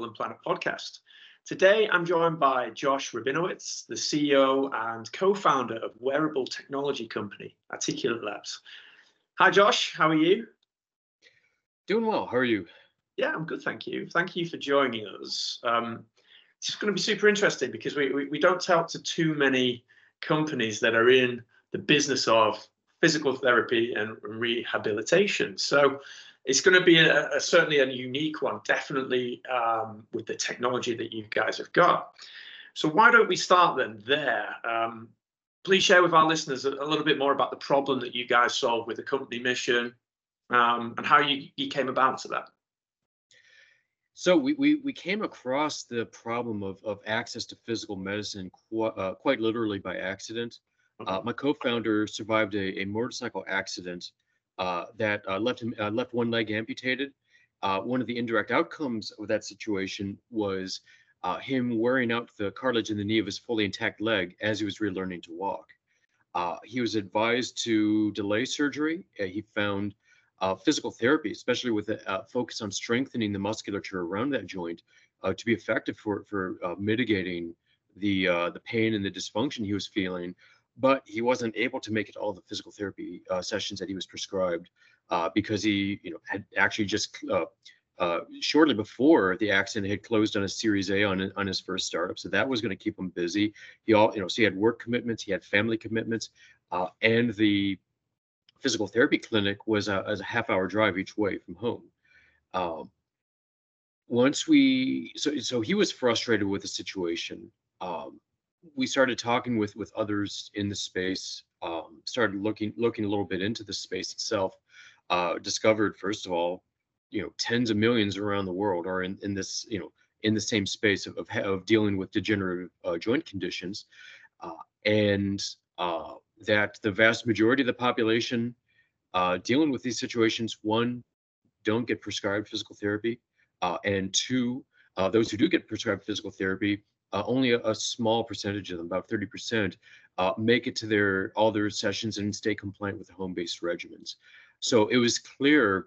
Hospital and Planet podcast. Today, I'm joined by Josh Rabinowitz, the CEO and co-founder of wearable technology company, Articulate Labs. Hi, Josh. How are you? Doing well. How are you? Yeah, I'm good. Thank you. Thank you for joining us. It's going to be super interesting because we don't talk to too many companies that are in the business of physical therapy and rehabilitation. So it's going to be certainly a unique one, definitely with the technology that you guys have got. So why don't we start then there? Please share with our listeners a little bit more about the problem that you guys solve with the company mission and how you came about to that. So we came across the problem of access to physical medicine quite literally by accident. My co-founder survived a motorcycle accident that left one leg amputated. One of the indirect outcomes of that situation was him wearing out the cartilage in the knee of his fully intact leg as he was relearning to walk. He was advised to delay surgery. He found physical therapy, especially with a focus on strengthening the musculature around that joint, to be effective for mitigating the pain and the dysfunction he was feeling. But he wasn't able to make it all the physical therapy sessions that he was prescribed because he had actually just shortly before the accident had closed on a Series A on his first startup. So that was going to keep him busy. So he had work commitments, he had family commitments, and the physical therapy clinic was a half-hour drive each way from home. So he was frustrated with the situation. We started talking with others in the space, started looking a little bit into the space itself, discovered, first of all, tens of millions around the world are in this, in the same space of dealing with degenerative joint conditions, and that the vast majority of the population dealing with these situations, one, don't get prescribed physical therapy, and two, those who do get prescribed physical therapy, only a small percentage of them, about 30%, make it to all their sessions and stay compliant with the home-based regimens. So it was clear,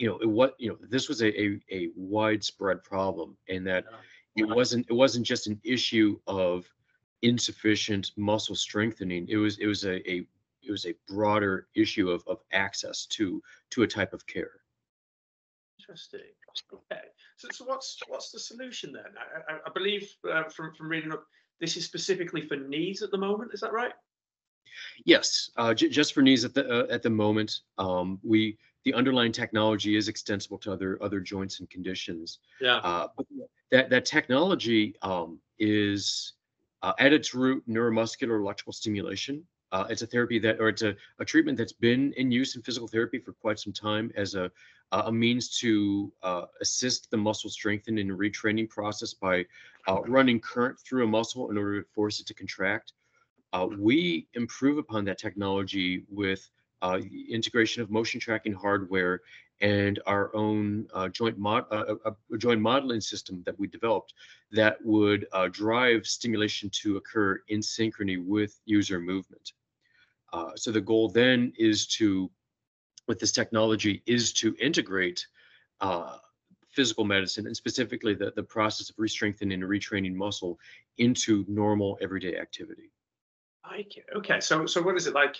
this was a widespread problem, and that it wasn't just an issue of insufficient muscle strengthening. It was a broader issue of access to a type of care. Interesting. Okay. So what's the solution then? I believe from reading up, this is specifically for knees at the moment. Is that right? Yes, just for knees at the moment. The underlying technology is extensible to other joints and conditions. Yeah. But that technology is at its root neuromuscular electrical stimulation. It's a therapy it's a treatment that's been in use in physical therapy for quite some time as a means to assist the muscle strengthening and retraining process by running current through a muscle in order to force it to contract. We improve upon that technology with integration of motion tracking hardware and our own joint modeling system that we developed that would drive stimulation to occur in synchrony with user movement. So the goal then with this technology is to integrate physical medicine and specifically the process of restrengthening and retraining muscle into normal everyday activity. Okay. So what is it like?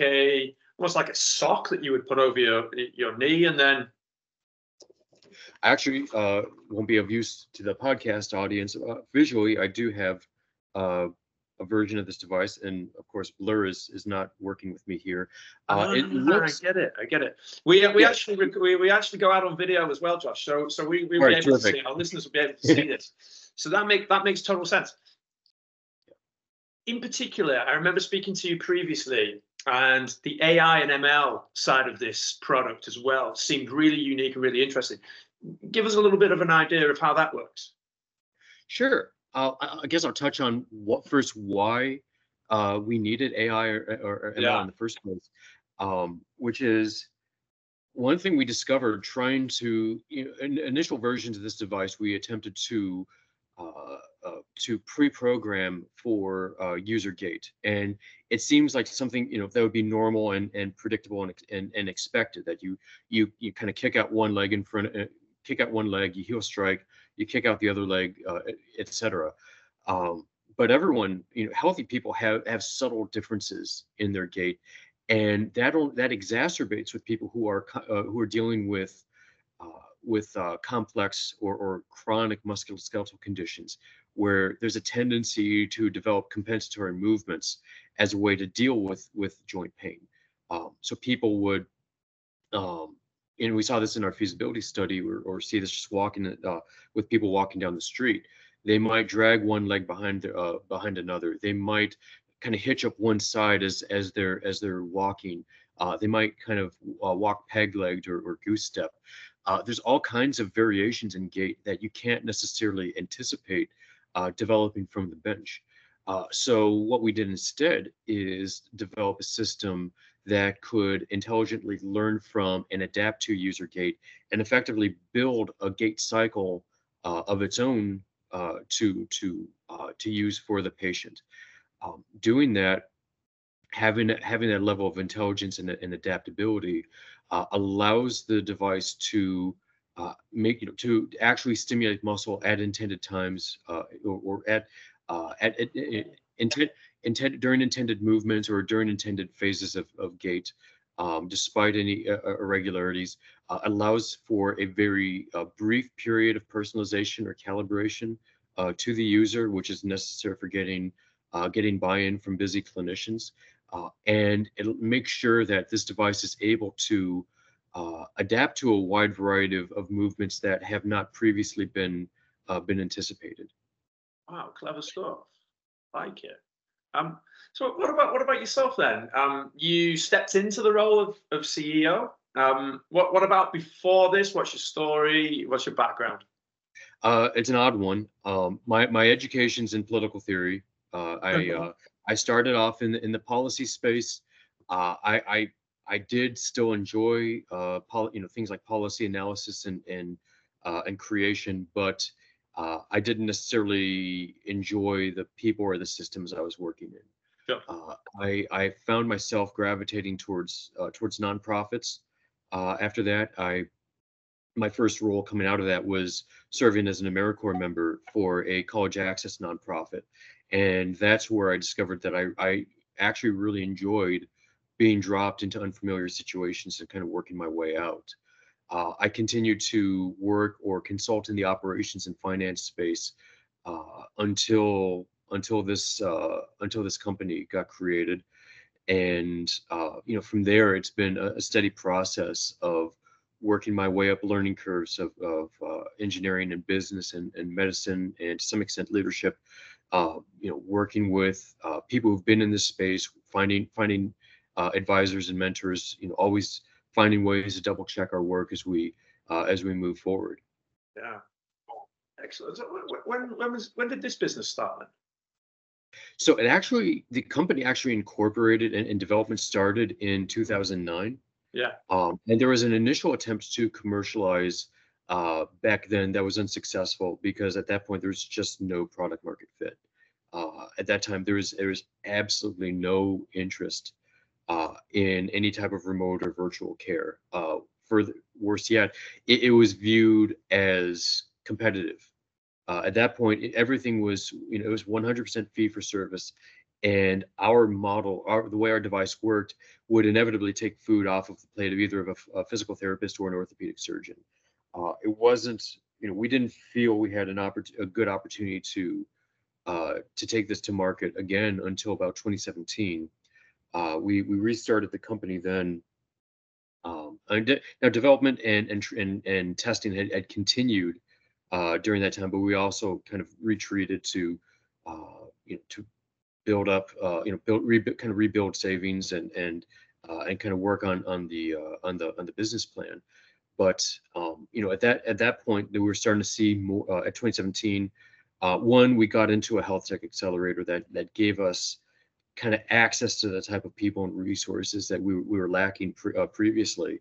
Almost like a sock that you would put over your knee, and then actually won't be of use to the podcast audience. Visually, I do have a version of this device, and of course, blur is not working with me here. I get it. We actually go out on video as well, Josh. So we were able to see it. Our listeners will be able to see this. So that makes total sense. In particular, I remember speaking to you previously, and the AI and ML side of this product as well seemed really unique and really interesting. Give us a little bit of an idea of how that works. Sure. I guess I'll touch on why we needed AI or ML in the first place, which is one thing we discovered trying to, in initial versions of this device, we attempted to pre-program for user gait. And it seems like something that would be normal and predictable and expected, that you kind of kick out one leg, you heel strike, you kick out the other leg, et cetera. But everyone, healthy people have subtle differences in their gait, and that exacerbates with people who are dealing with complex or chronic musculoskeletal conditions, where there's a tendency to develop compensatory movements as a way to deal with joint pain. So people would, and we saw this in our feasibility study, or see this just walking with people walking down the street. They might drag one leg behind another. They might kind of hitch up one side as they're walking. They might kind of walk peg-legged or goose step. There's all kinds of variations in gait that you can't necessarily anticipate developing from the bench. So what we did instead is develop a system that could intelligently learn from and adapt to user gait and effectively build a gait cycle of its own to use for the patient. Doing that, having that level of intelligence and adaptability allows the device to to actually stimulate muscle at intended times during intended movements or during intended phases of gait, despite any irregularities, allows for a very brief period of personalization or calibration to the user, which is necessary for getting buy-in from busy clinicians, and it'll make sure that this device is able to adapt to a wide variety of movements that have not previously been anticipated. Wow, clever stuff. Like it. So what about yourself then? You stepped into the role of CEO. What about before this? What's your story? What's your background? It's an odd one. My education's in political theory. I started off in the policy space. I did still enjoy things like policy analysis and creation, but I didn't necessarily enjoy the people or the systems I was working in. Sure. I found myself gravitating towards nonprofits. After that, my first role coming out of that was serving as an AmeriCorps member for a college access nonprofit, and that's where I discovered that I actually really enjoyed being dropped into unfamiliar situations and kind of working my way out. I continued to work or consult in the operations and finance space until this company got created, and from there it's been a steady process of working my way up learning curves of engineering and business and medicine, and to some extent leadership. Working with people who've been in this space, finding advisors and mentors. Always finding ways to double check our work as we move forward. Yeah, excellent. So when did this business start then? So the company actually incorporated and development started in 2009. Yeah. And there was an initial attempt to commercialize back then that was unsuccessful because at that point there was just no product market fit. At that time there was absolutely no interest in any type of remote or virtual care. Further, worse yet, it was viewed as competitive. At that point, everything was, it was 100% fee for service, and our model, the way our device worked, would inevitably take food off of the plate of either of a physical therapist or an orthopedic surgeon. It wasn't, we didn't feel we had a good opportunity to take this to market again until about 2017. We restarted the company then. Now development and testing had continued during that time, but we also kind of retreated to build up, rebuild savings and kind of work on the business plan. But at that point, we were starting to see more. At 2017, one, we got into a health tech accelerator that gave us kind of access to the type of people and resources that we were lacking previously,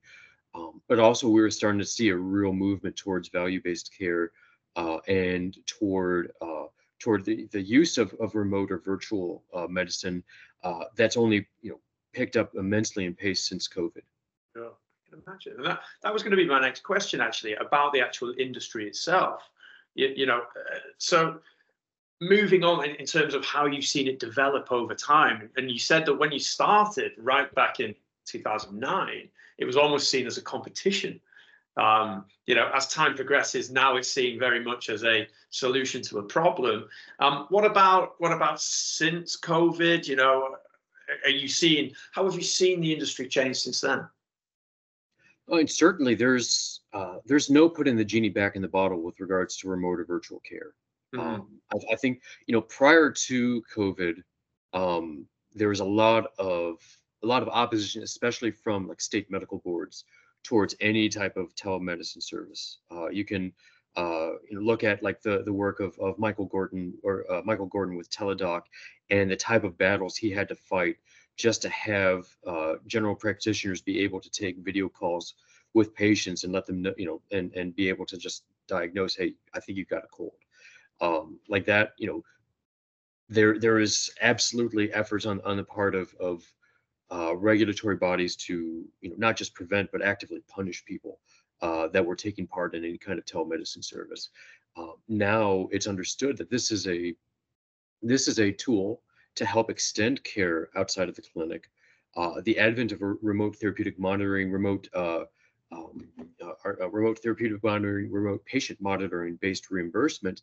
but also we were starting to see a real movement towards value-based care and toward the use of remote or virtual medicine. That's only picked up immensely in pace since COVID. Yeah, I can imagine. And that was going to be my next question, actually, about the actual industry itself. So moving on in terms of how you've seen it develop over time, and you said that when you started right back in 2009, it was almost seen as a competition. As time progresses, now it's seen very much as a solution to a problem. What about since COVID? How have you seen the industry change since then? Well, and certainly there's no putting the genie back in the bottle with regards to remote or virtual care. Mm-hmm. I think, prior to COVID, there was a lot of opposition, especially from like state medical boards, towards any type of telemedicine service. You can look at like the work of Michael Gordon with TeleDoc, and the type of battles he had to fight just to have general practitioners be able to take video calls with patients and let them know, and be able to just diagnose, hey, I think you've got a cold. Like that, there is absolutely efforts on the part of regulatory bodies to not just prevent but actively punish people that were taking part in any kind of telemedicine service. Now it's understood that this is a tool to help extend care outside of the clinic. The advent of remote therapeutic monitoring, remote patient monitoring based reimbursement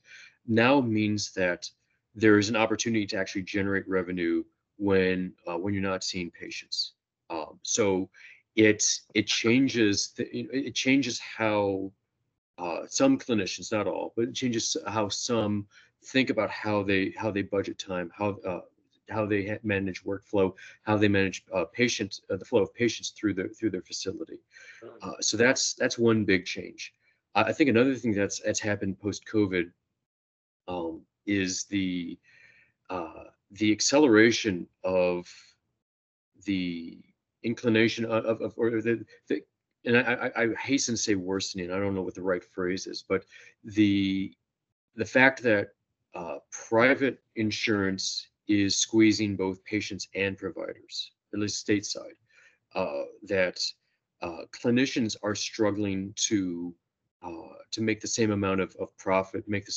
now means that there is an opportunity to actually generate revenue when you're not seeing patients. So it changes how some clinicians, not all, but it changes how some think about how they budget time, how they manage workflow, how they manage patients, the flow of patients through their facility. So that's one big change. I think another thing that's happened post COVID is the acceleration of the inclination and I hasten to say worsening. I don't know what the right phrase is, but the fact that private insurance is squeezing both patients and providers, at least stateside, that clinicians are struggling to make the same amount of profit, make the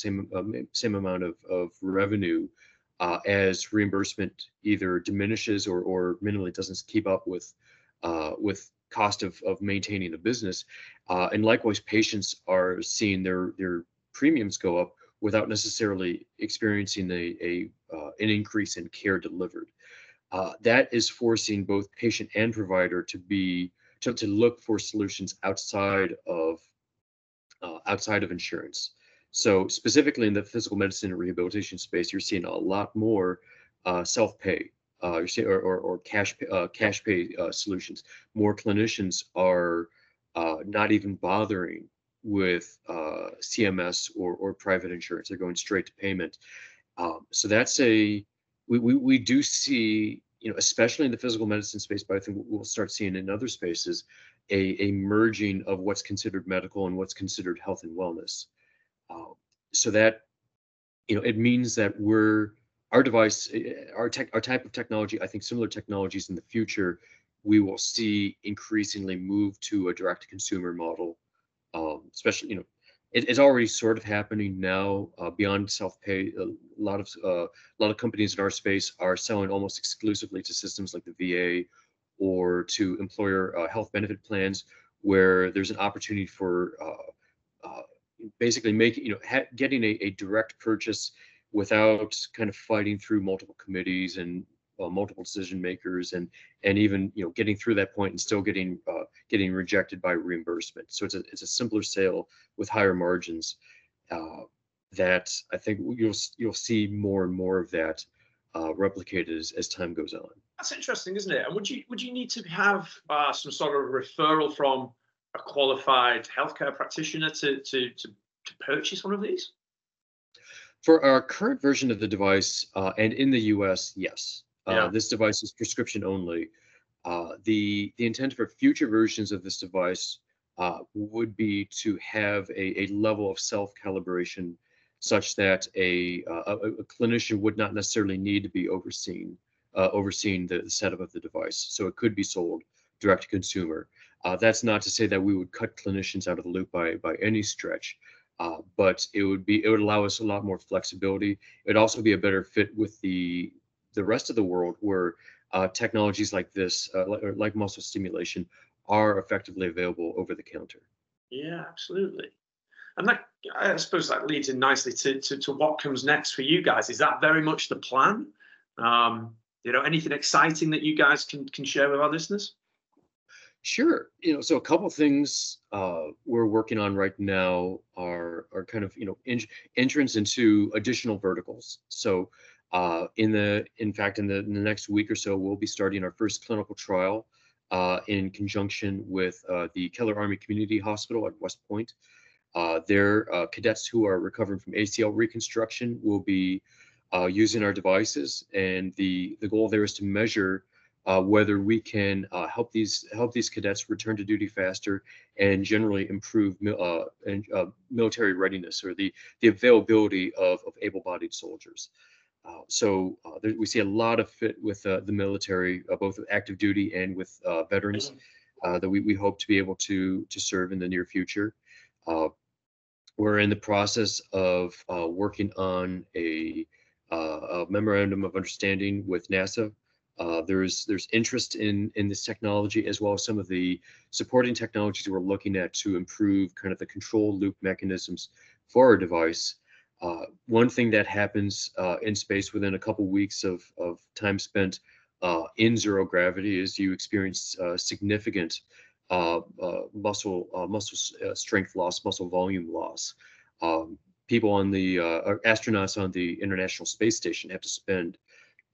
same amount of revenue. As reimbursement either diminishes or minimally doesn't keep up with cost of maintaining a business, and likewise patients are seeing their premiums go up without necessarily experiencing an increase in care delivered. That is forcing both patient and provider to look for solutions outside of insurance. So specifically in the physical medicine and rehabilitation space, you're seeing a lot more self-pay, or cash pay solutions. More clinicians are not even bothering with CMS or private insurance; they're going straight to payment. So that's we do see, especially in the physical medicine space, but I think we'll start seeing in other spaces a merging of what's considered medical and what's considered health and wellness. So that, it means that our type of technology, I think similar technologies in the future, we will see increasingly move to a direct-to-consumer model, especially, it's already sort of happening now beyond self-pay. A lot of companies in our space are selling almost exclusively to systems like the VA or to employer health benefit plans, where there's an opportunity for basically making, getting a direct purchase without kind of fighting through multiple committees and multiple decision makers, and even getting through that point and still getting rejected by reimbursement. So it's a simpler sale with higher margins. That I think you'll see more and more of that replicated as time goes on. That's interesting, isn't it? And would you need to have some sort of referral from a qualified healthcare practitioner to purchase one of these? For our current version of the device, and in the US, yes. This device is prescription only. The intent for future versions of this device would be to have a level of self-calibration such that a clinician would not necessarily need to be overseeing the setup of the device. So it could be sold direct to consumer. That's not to say that we would cut clinicians out of the loop by any stretch, But it would allow us a lot more flexibility. It would also be a better fit with the rest of the world, where technologies like this, like muscle stimulation, are effectively available over the counter. Yeah, absolutely. And that, I suppose that leads in nicely to what comes next for you guys. Is that very much the plan? Anything exciting that you guys can share with our listeners? Sure. So a couple of things we're working on right now are kind of, entrance into additional verticals. So in the next week or so, we'll be starting our first clinical trial in conjunction with the Keller Army Community Hospital at West Point. Their cadets who are recovering from ACL reconstruction will be using our devices, and the goal there is to measure whether we can help these cadets return to duty faster and generally improve military readiness, or the availability of able-bodied soldiers. We see a lot of fit with the military, both with active duty and with veterans that we hope to be able to serve in the near future. We're in the process of working on a memorandum of understanding with NASA. There's interest in this technology, as well as some of the supporting technologies we're looking at to improve kind of the control loop mechanisms for our device. One thing that happens in space within a couple weeks of time spent in zero gravity is you experience significant muscle strength loss, muscle volume loss. People on the astronauts on the International Space Station have to spend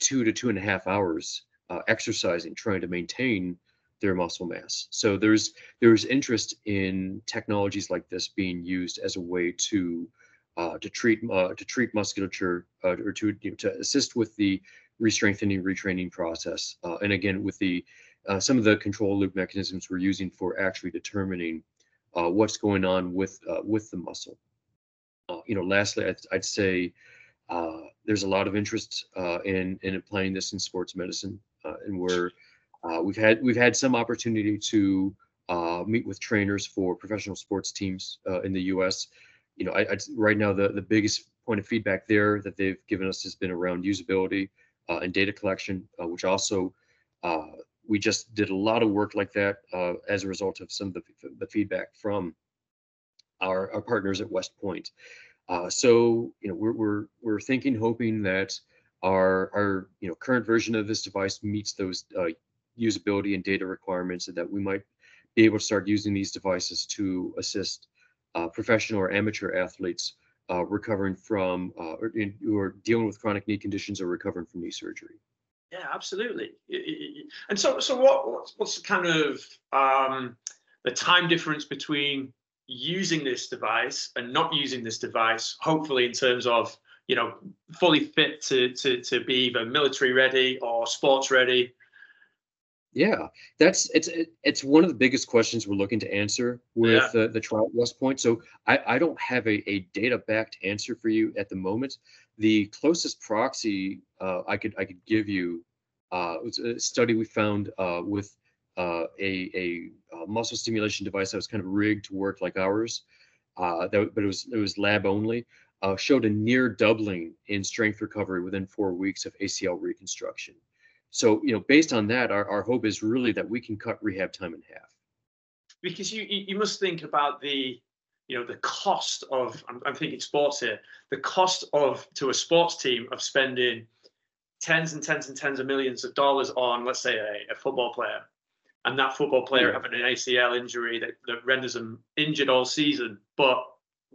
2 to 2.5 hours exercising, trying to maintain their muscle mass. So there's interest in technologies like this being used as a way to treat musculature or to assist with the restrengthening, retraining process, and again with the some of the control loop mechanisms we're using for actually determining what's going on with the muscle. Lastly, I'd say there's a lot of interest in applying this in sports medicine, and we've had some opportunity to meet with trainers for professional sports teams in the U.S. Right now the biggest point of feedback there that they've given us has been around usability and data collection, which also we just did a lot of work like that as a result of some of the feedback from our partners at West Point. We're thinking, hoping that our current version of this device meets those usability and data requirements, and that we might be able to start using these devices to assist professional or amateur athletes recovering from who are dealing with chronic knee conditions or recovering from knee surgery. Yeah, absolutely. And so what's the kind of the time difference between using this device and not using this device, hopefully in terms of, fully fit to be either military ready or sports ready? Yeah, it's one of the biggest questions we're looking to answer with the trial at West Point. So I don't have a data-backed answer for you at the moment. The closest proxy I could give you was a study we found with a muscle stimulation device that was kind of rigged to work like ours, but it was lab only, showed a near doubling in strength recovery within 4 weeks of ACL reconstruction. So, based on that, our hope is really that we can cut rehab time in half. Because you must think about the cost of, I'm thinking sports here, the cost to a sports team of spending tens and tens and tens of millions of dollars on, let's say, a football player, and that football player having an ACL injury that renders them injured all season. But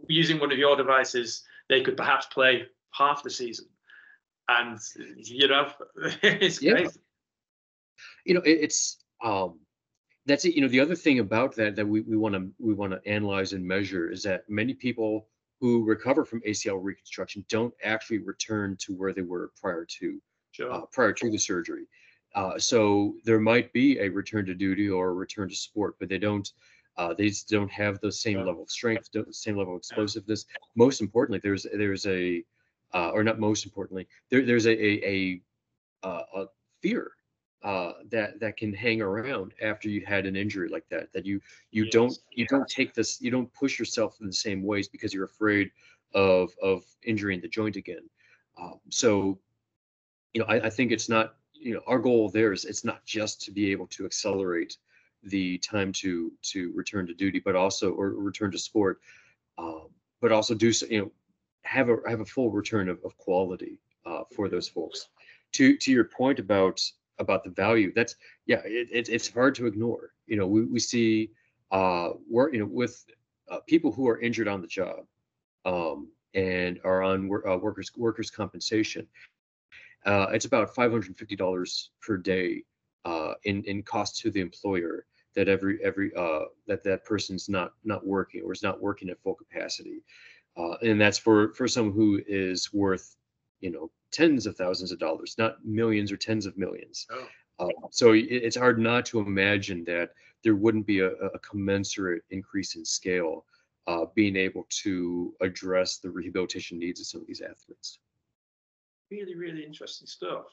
using one of your devices, they could perhaps play half the season. And it's crazy. It's that's it. The other thing about that we want to analyze and measure is that many people who recover from ACL reconstruction don't actually return to where they were prior to the surgery. So there might be a return to duty or a return to sport, but they just don't have the same level of strength, the same level of explosiveness. Most importantly, there's a fear that can hang around after you had an injury like that, that you don't take this, you don't push yourself in the same ways because you're afraid of injuring the joint again. So, you know, I think it's not, you know, our goal there is it's not just to be able to accelerate the time to return to duty, but also, or return to sport, but also do, you know, have a full return of quality for those folks. To your point about the value, that's, yeah, it's hard to ignore. You know, we see with people who are injured on the job and are on workers' compensation. It's about $550 per day in cost to the employer that that person's not working or is not working at full capacity, and that's for someone who is worth, you know, tens of thousands of dollars, not millions or tens of millions. Oh. So it's hard not to imagine that there wouldn't be a commensurate increase in scale, being able to address the rehabilitation needs of some of these athletes. Really, really interesting stuff.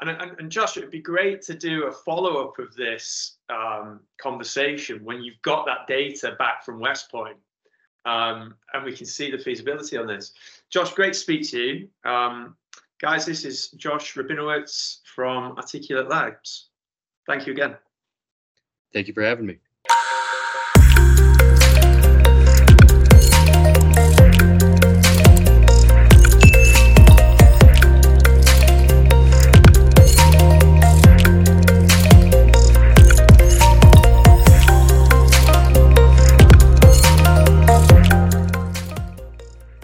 And Josh, it'd be great to do a follow-up of this conversation when you've got that data back from West Point, and we can see the feasibility on this. Josh, great to speak to you. Guys, this is Josh Rabinowitz from Articulate Labs. Thank you again. Thank you for having me.